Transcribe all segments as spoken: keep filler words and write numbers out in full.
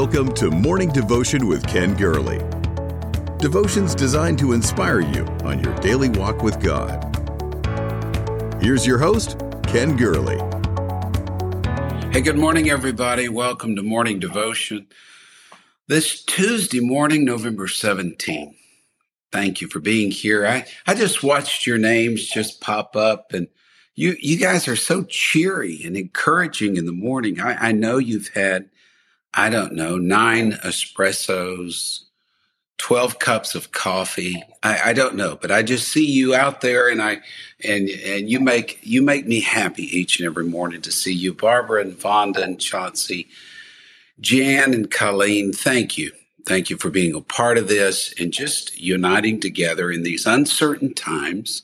Welcome to Morning Devotion with Ken Gurley. Devotions designed to inspire you on your daily walk with God. Here's your host, Ken Gurley. Hey, good morning, everybody. Welcome to Morning Devotion. This Tuesday morning, November seventeenth. Thank you for being here. I, I just watched your names just pop up, and you, you guys are so cheery and encouraging in the morning. I, I know you've had, I don't know, nine espressos, twelve cups of coffee. I, I don't know, but I just see you out there, and I and and you make you make me happy each and every morning to see you. Barbara and Vonda and Chauncey, Jan and Colleen, thank you. Thank you for being a part of this and just uniting together in these uncertain times.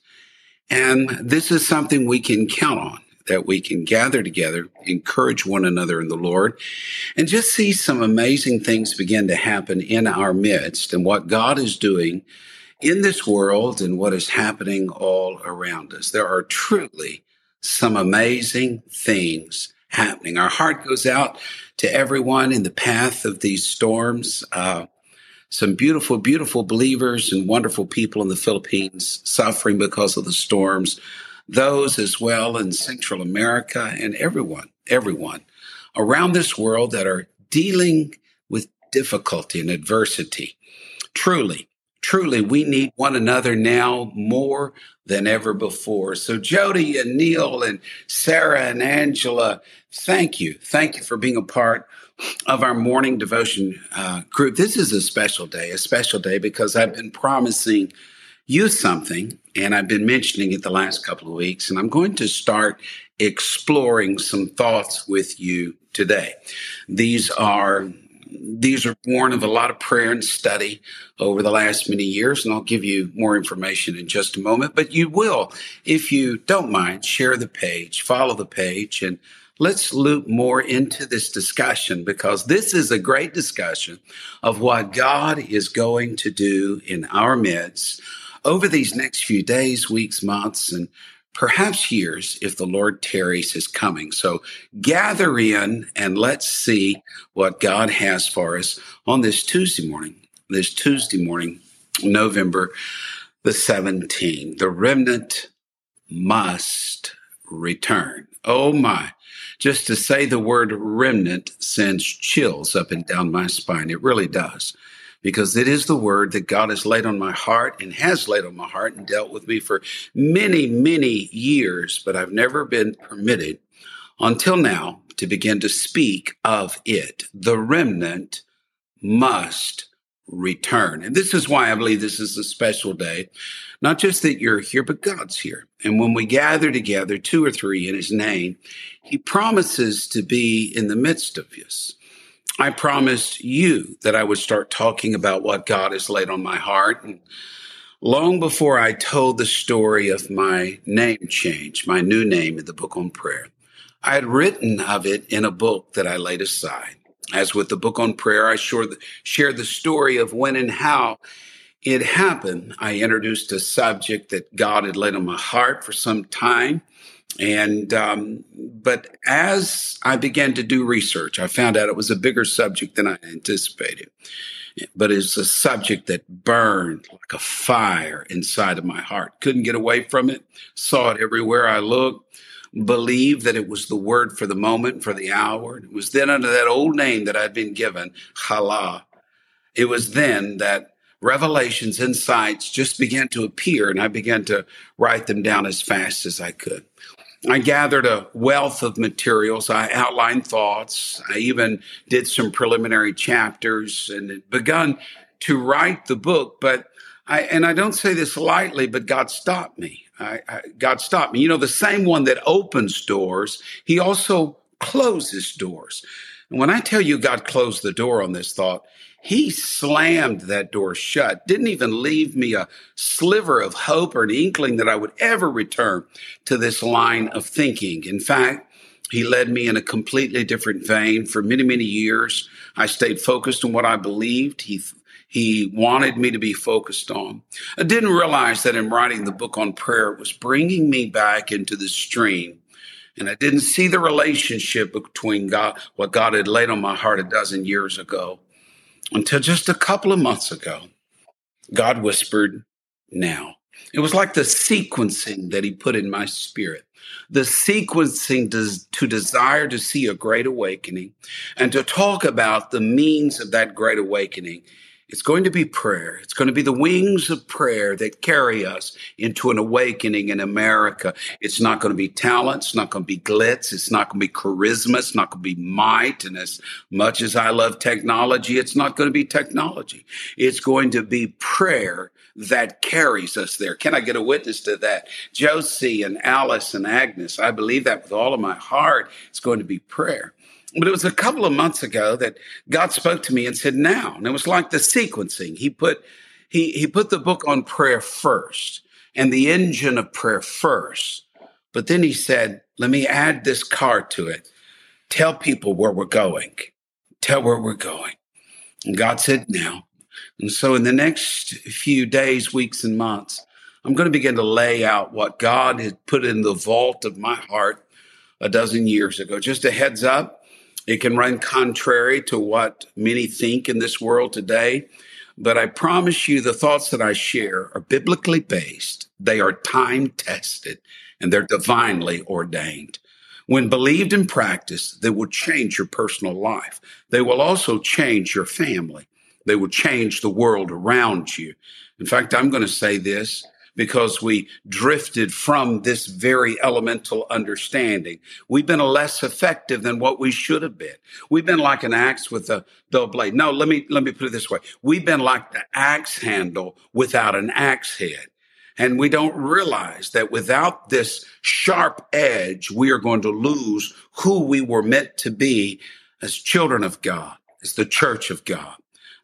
And this is something we can count on, that we can gather together, encourage one another in the Lord, and just see some amazing things begin to happen in our midst and what God is doing in this world and what is happening all around us. There are truly some amazing things happening. Our heart goes out to everyone in the path of these storms. Uh, some beautiful, beautiful believers and wonderful people in the Philippines suffering because of the storms. Those as well in Central America, and everyone, everyone around this world that are dealing with difficulty and adversity. Truly, truly, we need one another now more than ever before. So Jody and Neil and Sarah and Angela, thank you. Thank you for being a part of our morning devotion uh, group. This is a special day, a special day because I've been promising you something, and I've been mentioning it the last couple of weeks, and I'm going to start exploring some thoughts with you today. These are these are born of a lot of prayer and study over the last many years, and I'll give you more information in just a moment, but you will, if you don't mind, share the page, follow the page, and let's loop more into this discussion, because this is a great discussion of what God is going to do in our midst over these next few days, weeks, months, and perhaps years, if the Lord tarries his coming. So gather in and let's see what God has for us on this Tuesday morning, this Tuesday morning, November the seventeenth. The remnant must return. Oh my, just to say the word remnant sends chills up and down my spine. It really does. Because it is the word that God has laid on my heart and has laid on my heart and dealt with me for many, many years, but I've never been permitted until now to begin to speak of it. The remnant must return. And this is why I believe this is a special day. Not just that you're here, but God's here. And when we gather together, two or three in his name, he promises to be in the midst of us. I promised you that I would start talking about what God has laid on my heart. And long before I told the story of my name change, my new name in the book on prayer, I had written of it in a book that I laid aside. As with the book on prayer, I shared the story of when and how it happened. I introduced a subject that God had laid on my heart for some time. And, um, but as I began to do research, I found out it was a bigger subject than I anticipated, but it's a subject that burned like a fire inside of my heart. Couldn't get away from it. Saw it everywhere I looked, believed that it was the word for the moment, for the hour. It was then under that old name that I'd been given, Halah. It was then that revelations, insights just began to appear, and I began to write them down as fast as I could. I gathered a wealth of materials. I outlined thoughts. I even did some preliminary chapters and had begun to write the book. But I, and I don't say this lightly, but God stopped me. I, I, God stopped me. You know, the same one that opens doors, he also closes doors. And when I tell you God closed the door on this thought, he slammed that door shut, didn't even leave me a sliver of hope or an inkling that I would ever return to this line of thinking. In fact, he led me in a completely different vein for many, many years. I stayed focused on what I believed he he wanted me to be focused on. I didn't realize that in writing the book on prayer, it was bringing me back into the stream And I didn't see the relationship between God, what God had laid on my heart a dozen years ago, until just a couple of months ago, God whispered, now. It was like the sequencing that he put in my spirit, the sequencing to, to desire to see a great awakening and to talk about the means of that great awakening. It's going to be prayer. It's going to be the wings of prayer that carry us into an awakening in America. It's not going to be talent. It's not going to be glitz. It's not going to be charisma. It's not going to be might. And as much as I love technology, it's not going to be technology. It's going to be prayer that carries us there. Can I get a witness to that? Josie and Alice and Agnes, I believe that with all of my heart. It's going to be prayer. But it was a couple of months ago that God spoke to me and said, now. And it was like the sequencing. He put, he, he put the book on prayer first and the engine of prayer first. But then he said, let me add this car to it. Tell people where we're going. Tell where we're going. And God said, now. And so in the next few days, weeks, and months, I'm going to begin to lay out what God had put in the vault of my heart a dozen years ago. Just a heads up. It can run contrary to what many think in this world today, but I promise you the thoughts that I share are biblically based. They are time-tested, and they're divinely ordained. When believed and practiced, they will change your personal life. They will also change your family. They will change the world around you. In fact, I'm going to say this, because we drifted from this very elemental understanding. We've been less effective than what we should have been. We've been like an axe with a dull blade. No, let me, let me put it this way. We've been like the axe handle without an axe head. And we don't realize that without this sharp edge, we are going to lose who we were meant to be as children of God, as the church of God.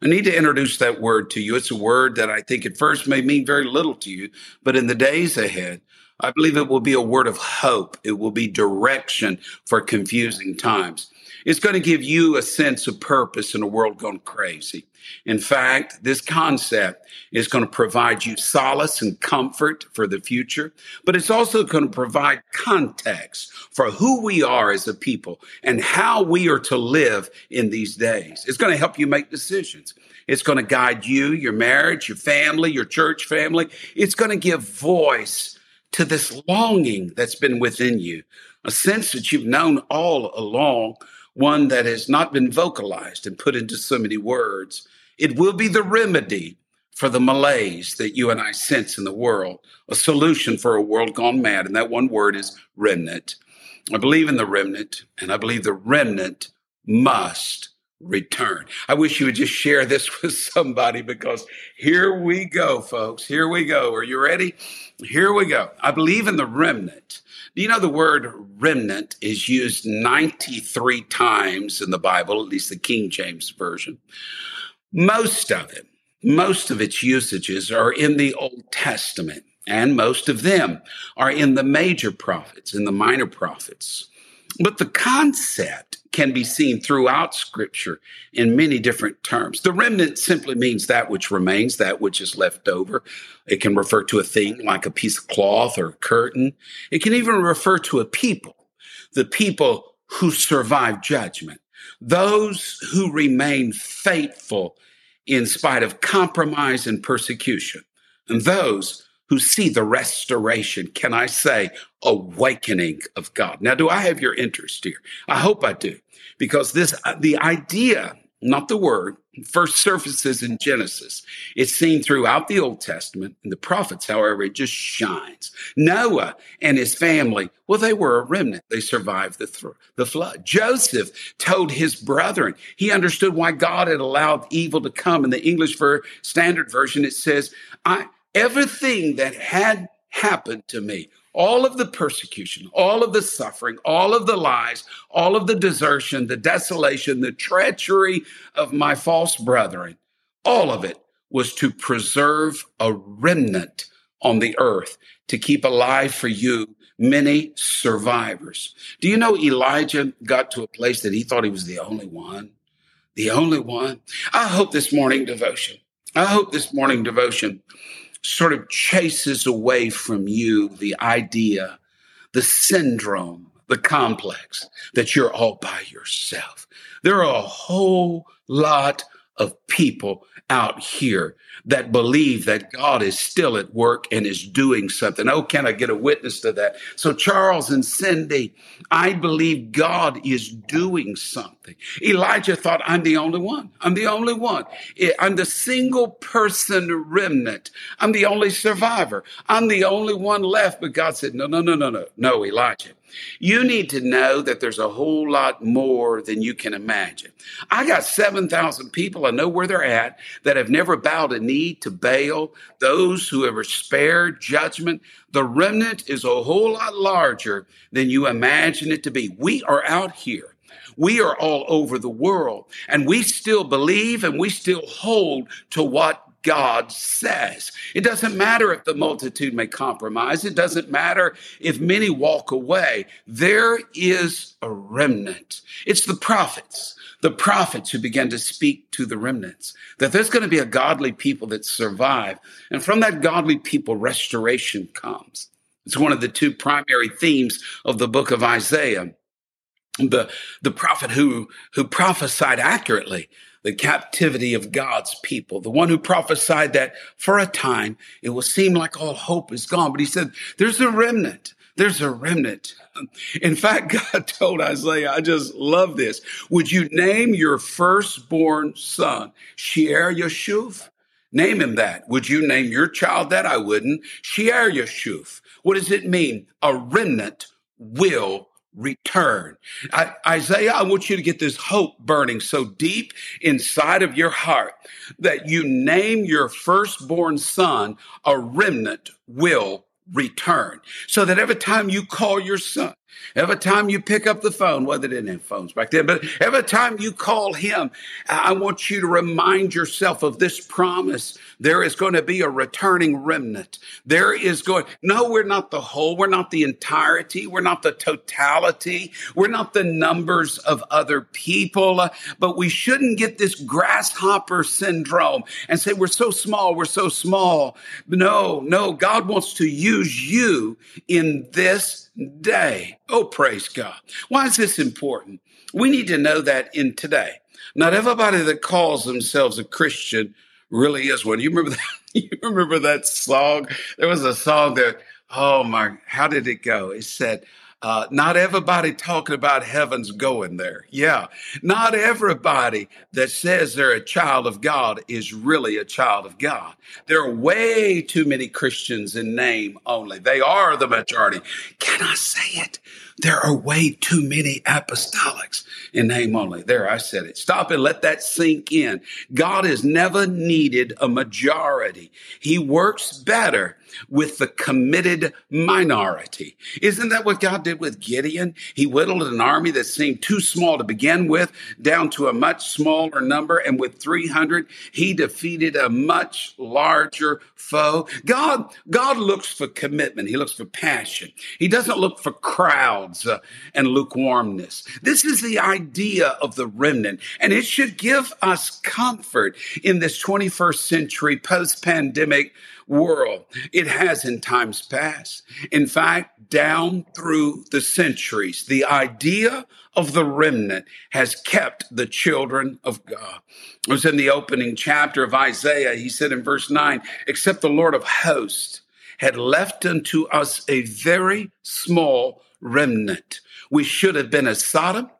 I need to introduce that word to you. It's a word that I think at first may mean very little to you, but in the days ahead, I believe it will be a word of hope. It will be direction for confusing times. It's going to give you a sense of purpose in a world gone crazy. In fact, this concept is going to provide you solace and comfort for the future, but it's also going to provide context for who we are as a people and how we are to live in these days. It's going to help you make decisions. It's going to guide you, your marriage, your family, your church family. It's going to give voice to this longing that's been within you, a sense that you've known all along, one that has not been vocalized and put into so many words. It will be the remedy for the malaise that you and I sense in the world, a solution for a world gone mad. And that one word is remnant. I believe in the remnant, and I believe the remnant must return. I wish you would just share this with somebody, because here we go, folks. Here we go. Are you ready? Here we go. I believe in the remnant. Do you know the word remnant is used ninety-three times in the Bible, at least the King James Version? Most of it, most of its usages are in the Old Testament, and most of them are in the major prophets, in the minor prophets. But the concept can be seen throughout Scripture in many different terms. The remnant simply means that which remains, that which is left over. It can refer to a thing like a piece of cloth or a curtain. It can even refer to a people, the people who survive judgment, those who remain faithful in spite of compromise and persecution, and those who see the restoration, can I say, awakening of God. Now, do I have your interest here? I hope I do, because this the idea, not the word, first surfaces in Genesis. It's seen throughout the Old Testament, and the prophets, however, it just shines. Noah and his family, well, they were a remnant. They survived the, th- the flood. Joseph told his brethren. He understood why God had allowed evil to come. In the English ver- Standard Version, it says, I... Everything that had happened to me, all of the persecution, all of the suffering, all of the lies, all of the desertion, the desolation, the treachery of my false brethren, all of it was to preserve a remnant on the earth to keep alive for you many survivors. Do you know Elijah got to a place that he thought he was the only one? The only one? I hope this morning devotion, I hope this morning devotion sort of chases away from you the idea, the syndrome the complex that you're all by yourself. There are a whole lot of people out here that believe that God is still at work and is doing something. Oh, can I get a witness to that? So Charles and Cindy, I believe God is doing something. Elijah thought, I'm the only one. I'm the only one. I'm the single person remnant. I'm the only survivor. I'm the only one left. But God said, no, no, no, no, no, no, Elijah. You need to know that there's a whole lot more than you can imagine. I got seven thousand people. I know where they're at that have never bowed a knee to Baal. Those who ever spared judgment. The remnant is a whole lot larger than you imagine it to be. We are out here. We are all over the world, and we still believe and we still hold to what God says. It doesn't matter if the multitude may compromise. It doesn't matter if many walk away. There is a remnant. It's the prophets, the prophets who began to speak to the remnants, that there's going to be a godly people that survive. And from that godly people, restoration comes. It's one of the two primary themes of the book of Isaiah. The, the prophet who, who prophesied accurately the captivity of God's people, the one who prophesied that for a time, it will seem like all hope is gone. But he said, there's a remnant. There's a remnant. In fact, God told Isaiah, I just love this. Would you name your firstborn son Shear Yashuv? Name him that. Would you name your child that? I wouldn't. Shear Yashuv. What does it mean? A remnant will return. I, Isaiah, I want you to get this hope burning so deep inside of your heart that you name your firstborn son, a remnant will return. So that every time you call your son, every time you pick up the phone, well, they didn't have phones back then, but every time you call him, I want you to remind yourself of this promise. There is going to be a returning remnant. There is going, no, we're not the whole. We're not the entirety. We're not the totality. We're not the numbers of other people, but we shouldn't get this grasshopper syndrome and say, we're so small. We're so small. No, no, God wants to use you in this day. Oh, praise God. Why is this important? We need to know that in today. Not everybody that calls themselves a Christian really is one. You remember that? You remember that song? There was a song that, oh my, how did it go? It said, Uh, not everybody talking about heaven's going there. Yeah. Not everybody that says they're a child of God is really a child of God. There are way too many Christians in name only. They are the majority. Can I say it? There are way too many apostolics in name only. There, I said it. Stop and let that sink in. God has never needed a majority. He works better with the committed minority. Isn't that what God did with Gideon? He whittled an army that seemed too small to begin with down to a much smaller number. And with three hundred, he defeated a much larger foe. God, God looks for commitment. He looks for passion. He doesn't look for crowds and lukewarmness. This is the idea of the remnant, and it should give us comfort in this twenty-first century post-pandemic world. It has in times past. In fact, down through the centuries, the idea of the remnant has kept the children of God. It was in the opening chapter of Isaiah. He said in verse nine, except the Lord of hosts had left unto us a very small remnant. We should have been as Sodom.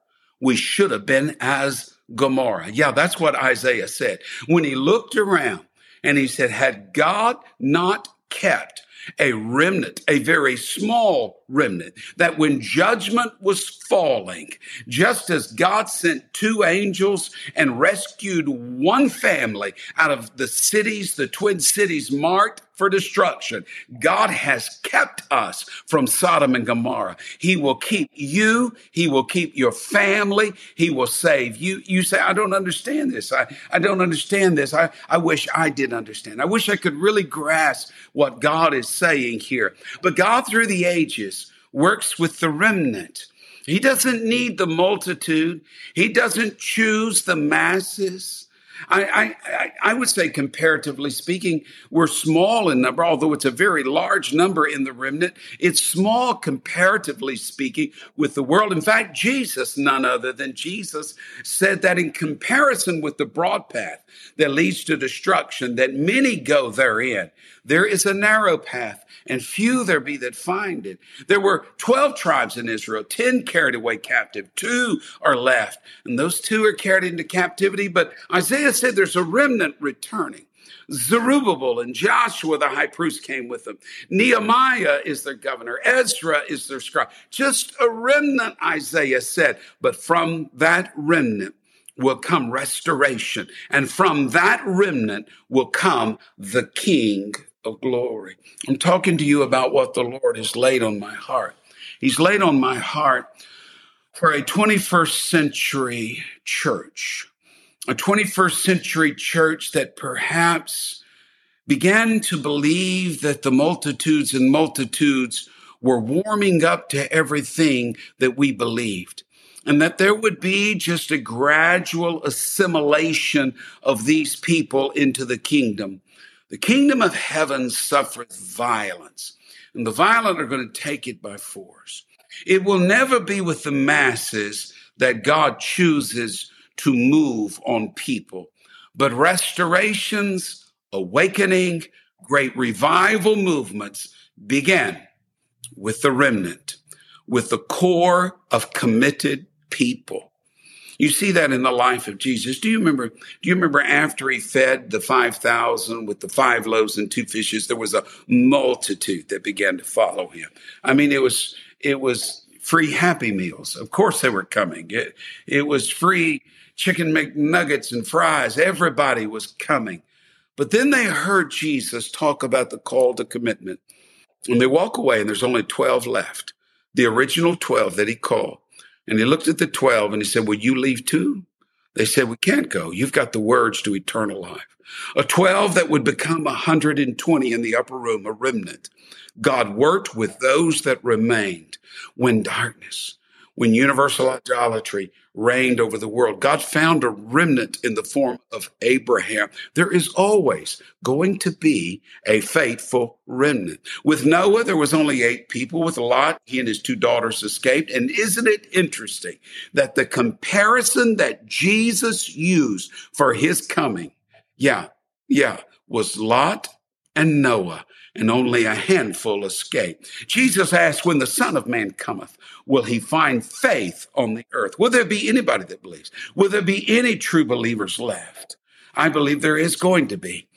We should have been as Gomorrah. Yeah, that's what Isaiah said. When he looked around and he said, had God not kept a remnant, a very small remnant, that when judgment was falling, just as God sent two angels and rescued one family out of the cities, the twin cities marked for destruction, God has kept us from Sodom and Gomorrah. He will keep you. He will keep your family. He will save you. You say, I don't understand this. I, I don't understand this. I, I wish I did understand. I wish I could really grasp what God is saying here. But God through the ages works with the remnant. He doesn't need the multitude. He doesn't choose the masses. I, I, I would say, comparatively speaking, we're small in number, although it's a very large number in the remnant. It's small, comparatively speaking, with the world. In fact, Jesus, none other than Jesus, said that in comparison with the broad path that leads to destruction, that many go therein, there is a narrow path, and few there be that find it. There were twelve tribes in Israel, ten carried away captive, two are left, and those two are carried into captivity. But Isaiah said there's a remnant returning. Zerubbabel and Joshua, the high priest, came with them. Nehemiah is their governor. Ezra is their scribe. Just a remnant, Isaiah said, but from that remnant will come restoration, and from that remnant will come the King of glory. I'm talking to you about what the Lord has laid on my heart. He's laid on my heart for a twenty-first century church, a twenty-first century church that perhaps began to believe that the multitudes and multitudes were warming up to everything that we believed, and that there would be just a gradual assimilation of these people into the kingdom. The kingdom of heaven suffereth violence, and the violent are going to take it by force. It will never be with the masses that God chooses to move on people, but restorations, awakening, great revival movements begin with the remnant, with the core of committed people. You see that in the life of Jesus. Do you remember, do you remember after he fed the five thousand with the five loaves and two fishes, there was a multitude that began to follow him. I mean, it was, it was free Happy Meals. Of course they were coming. It, it was free chicken McNuggets and fries. Everybody was coming. But then they heard Jesus talk about the call to commitment, and they walk away, and there's only twelve left. The original twelve that he called. And he looked at the twelve and he said, will you leave too? They said, we can't go. You've got the words to eternal life. A twelve that would become one hundred twenty in the upper room, a remnant. God worked with those that remained when darkness, when universal idolatry reigned over the world. God found a remnant in the form of Abraham. There is always going to be a faithful remnant. With Noah, there was only eight people. With Lot, he and his two daughters escaped. And isn't it interesting that the comparison that Jesus used for his coming, yeah, yeah, was Lot and Noah, and only a handful escaped. Jesus asked, when the Son of Man cometh, will he find faith on the earth? Will there be anybody that believes? Will there be any true believers left? I believe there is going to be.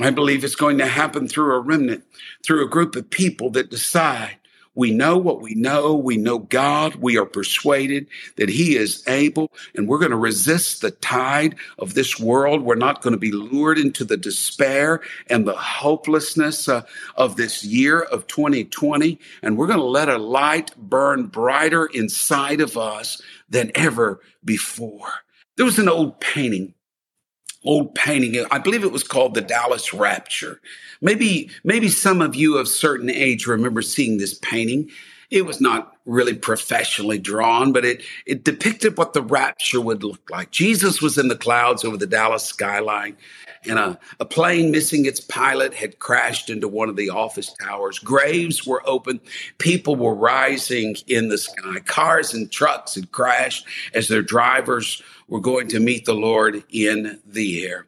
I believe it's going to happen through a remnant, through a group of people that decide, we know what we know. We know God. We are persuaded that he is able, and we're going to resist the tide of this world. We're not going to be lured into the despair and the hopelessness uh, of this year of twenty twenty. And we're going to let a light burn brighter inside of us than ever before. There was an old painting. Old painting. I believe it was called The Dallas Rapture. Maybe, maybe some of you of certain age remember seeing this painting. It was not really professionally drawn, but it, it depicted what the rapture would look like. Jesus was in the clouds over the Dallas skyline, and a, a plane missing its pilot had crashed into one of the office towers. Graves were open. People were rising in the sky. Cars and trucks had crashed as their drivers were going to meet the Lord in the air.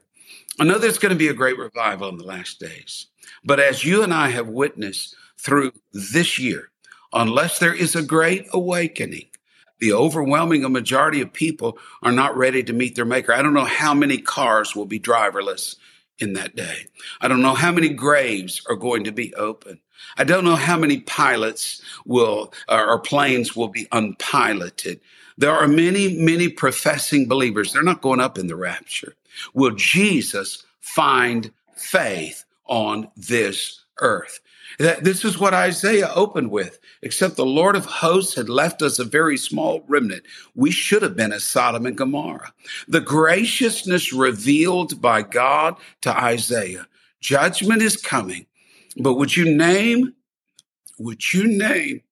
I know there's going to be a great revival in the last days, but as you and I have witnessed through this year, unless there is a great awakening, the overwhelming majority of people are not ready to meet their maker. I don't know how many cars will be driverless in that day. I don't know how many graves are going to be open. I don't know how many pilots will uh, or planes will be unpiloted. There are many, many professing believers. They're not going up in the rapture. Will Jesus find faith on this earth? This is what Isaiah opened with. Except the Lord of hosts had left us a very small remnant, we should have been as Sodom and Gomorrah. The graciousness revealed by God to Isaiah. Judgment is coming. But would you name, would you name,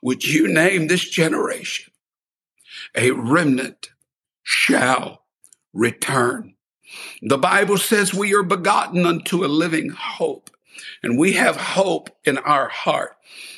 would you name this generation? A remnant shall return. The Bible says we are begotten unto a living hope, and we have hope in our heart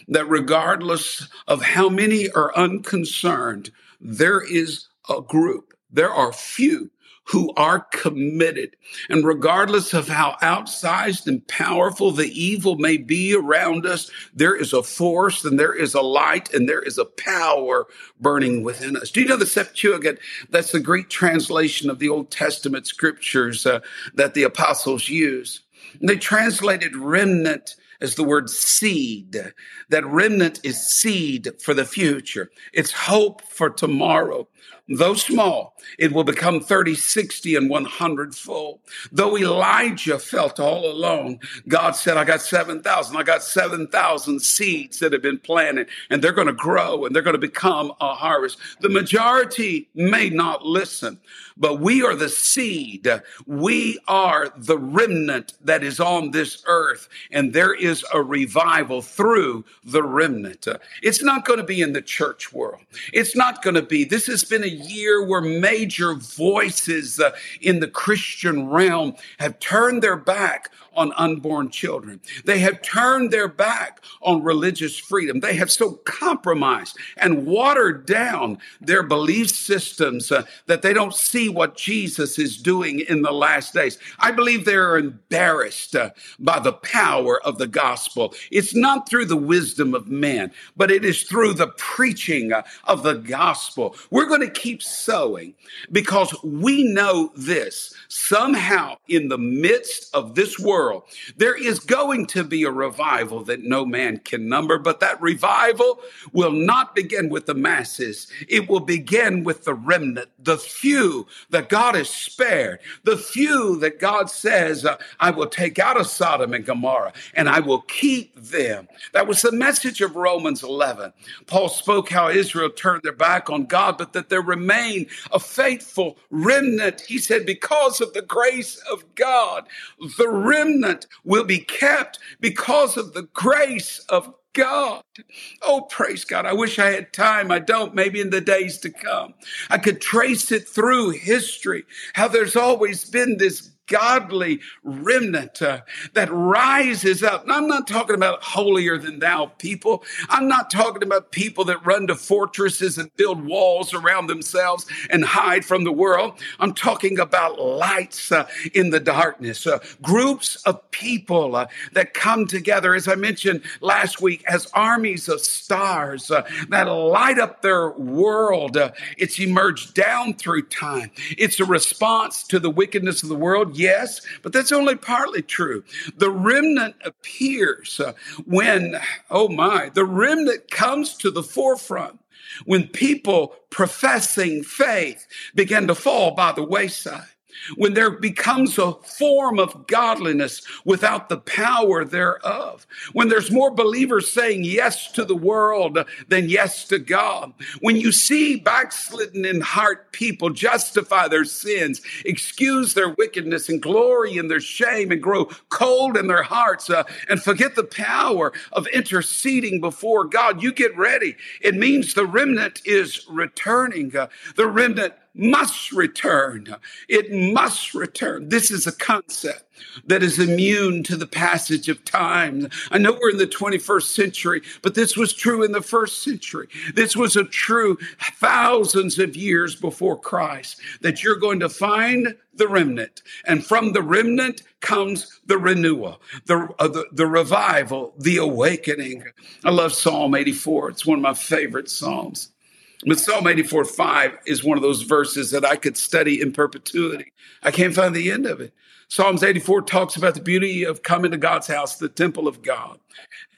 that regardless of how many are unconcerned, there is a group, there are few who are committed. And regardless of how outsized and powerful the evil may be around us, there is a force and there is a light and there is a power burning within us. Do you know the Septuagint? That's the Greek translation of the Old Testament scriptures uh, that the apostles used. And they translated remnant as the word seed. That remnant is seed for the future. It's hope for tomorrow. Though small, it will become thirty, sixty, and one hundred fold. Though Elijah felt all alone, God said, I got seven thousand. I got seven thousand seeds that have been planted, and they're going to grow, and they're going to become a harvest. The majority may not listen, but we are the seed. We are the remnant that is on this earth, and there is a revival through the remnant. It's not going to be in the church world. It's not going to be, this has been a year where major voices uh, in the Christian realm have turned their back on unborn children. They have turned their back on religious freedom. They have so compromised and watered down their belief systems uh, that they don't see what Jesus is doing in the last days. I believe they're embarrassed uh, by the power of the gospel. It's not through the wisdom of man, but it is through the preaching uh, of the gospel. We're going to keep sowing because we know this. Somehow in the midst of this world, there is going to be a revival that no man can number, but that revival will not begin with the masses. It will begin with the remnant, the few that God has spared, the few that God says, I will take out of Sodom and Gomorrah, and I will keep them. That was the message of Romans eleven. Paul spoke how Israel turned their back on God, but that there remained a faithful remnant. He said, because of the grace of God, the remnant will be kept because of the grace of God. Oh, praise God. I wish I had time. I don't. Maybe in the days to come, I could trace it through history, how there's always been this godly remnant uh, that rises up. And I'm not talking about holier than thou people. I'm not talking about people that run to fortresses and build walls around themselves and hide from the world. I'm talking about lights uh, in the darkness, uh, groups of people uh, that come together, as I mentioned last week, as armies of stars uh, that light up their world. Uh, it's emerged down through time. It's a response to the wickedness of the world. Yes, but that's only partly true. The remnant appears when, oh my, the remnant comes to the forefront when people professing faith begin to fall by the wayside. When there becomes a form of godliness without the power thereof, when there's more believers saying yes to the world than yes to God, when you see backslidden in heart people justify their sins, excuse their wickedness and glory in their shame and grow cold in their hearts uh, and forget the power of interceding before God, you get ready. It means the remnant is returning. Uh, the remnant must return. It must return. This is a concept that is immune to the passage of time. I know we're in the twenty-first century, but this was true in the first century. This was a true thousands of years before Christ, that you're going to find the remnant. And from the remnant comes the renewal, the, uh, the, the revival, the awakening. I love Psalm eighty-four. It's one of my favorite Psalms. But Psalm eighty-four, five is one of those verses that I could study in perpetuity. I can't find the end of it. Psalms eighty-four talks about the beauty of coming to God's house, the temple of God.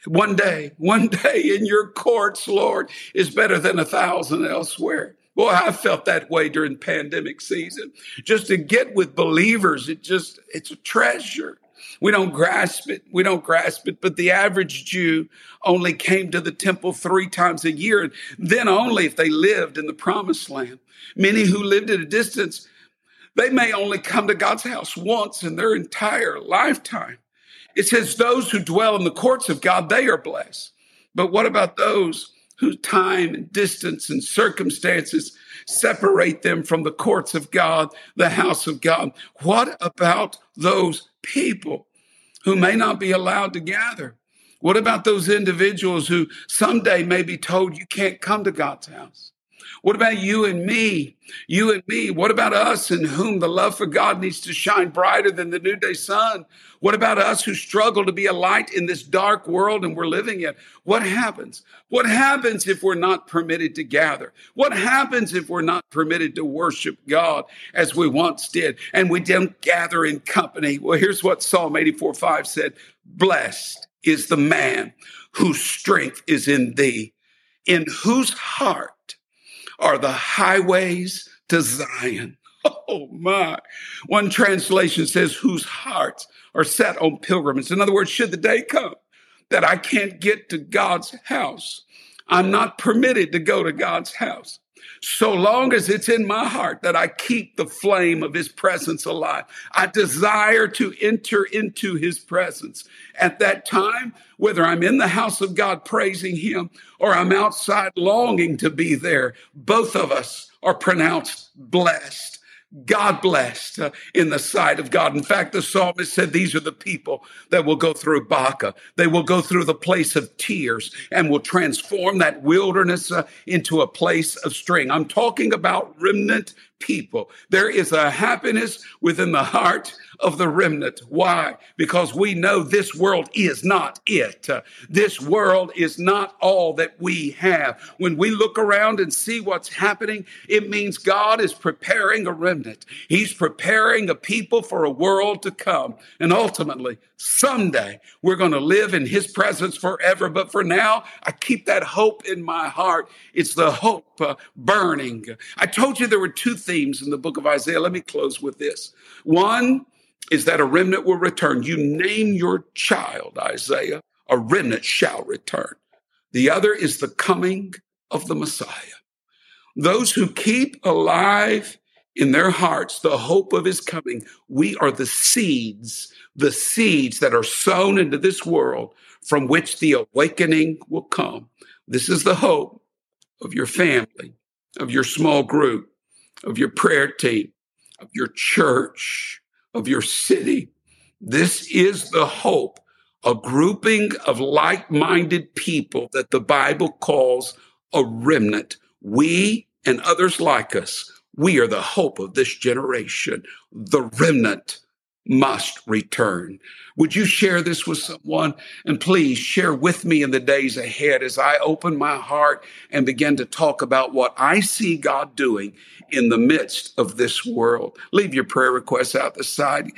One day, one day in your courts, Lord, is better than a thousand elsewhere. Boy, I felt that way during pandemic season. Just to get with believers, it just, it's a treasure. We don't grasp it. We don't grasp it. But the average Jew only came to the temple three times a year, and then only if they lived in the promised land. Many who lived at a distance, they may only come to God's house once in their entire lifetime. It says those who dwell in the courts of God, they are blessed. But what about those whose time and distance and circumstances separate them from the courts of God, the house of God. What about those people who may not be allowed to gather? What about those individuals who someday may be told you can't come to God's house? What about you and me? You and me. What about us in whom the love for God needs to shine brighter than the noonday sun? What about us who struggle to be a light in this dark world and we're living in? What happens? What happens if we're not permitted to gather? What happens if we're not permitted to worship God as we once did and we don't gather in company? Well, here's what Psalm eighty-four five said. Blessed is the man whose strength is in thee, in whose heart are the highways to Zion. Oh my. One translation says, whose hearts are set on pilgrimage. In other words, should the day come that I can't get to God's house, I'm not permitted to go to God's house. So long as it's in my heart that I keep the flame of his presence alive, I desire to enter into his presence. At that time, whether I'm in the house of God praising him or I'm outside longing to be there, both of us are pronounced blessed. God blessed uh, in the sight of God. In fact, the psalmist said, these are the people that will go through Baca. They will go through the place of tears and will transform that wilderness uh, into a place of strength. I'm talking about remnant people. There is a happiness within the heart of the remnant. Why? Because we know this world is not it. Uh, this world is not all that we have. When we look around and see what's happening, it means God is preparing a remnant. He's preparing a people for a world to come. And ultimately, someday, we're going to live in his presence forever. But for now, I keep that hope in my heart. It's the hope uh, burning. I told you there were two themes in the book of Isaiah. Let me close with this. One is that a remnant will return. You name your child, Isaiah, a remnant shall return. The other is the coming of the Messiah. Those who keep alive in their hearts the hope of his coming, we are the seeds, the seeds that are sown into this world from which the awakening will come. This is the hope of your family, of your small group, of your prayer team, of your church, of your city. This is the hope, a grouping of like-minded people that the Bible calls a remnant. We and others like us, we are the hope of this generation. The remnant must return. Would you share this with someone? And please share with me in the days ahead as I open my heart and begin to talk about what I see God doing in the midst of this world. Leave your prayer requests out the side.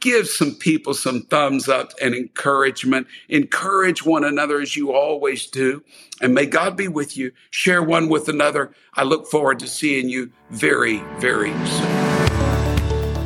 Give some people some thumbs up and encouragement. Encourage one another as you always do. And may God be with you. Share one with another. I look forward to seeing you very, very soon.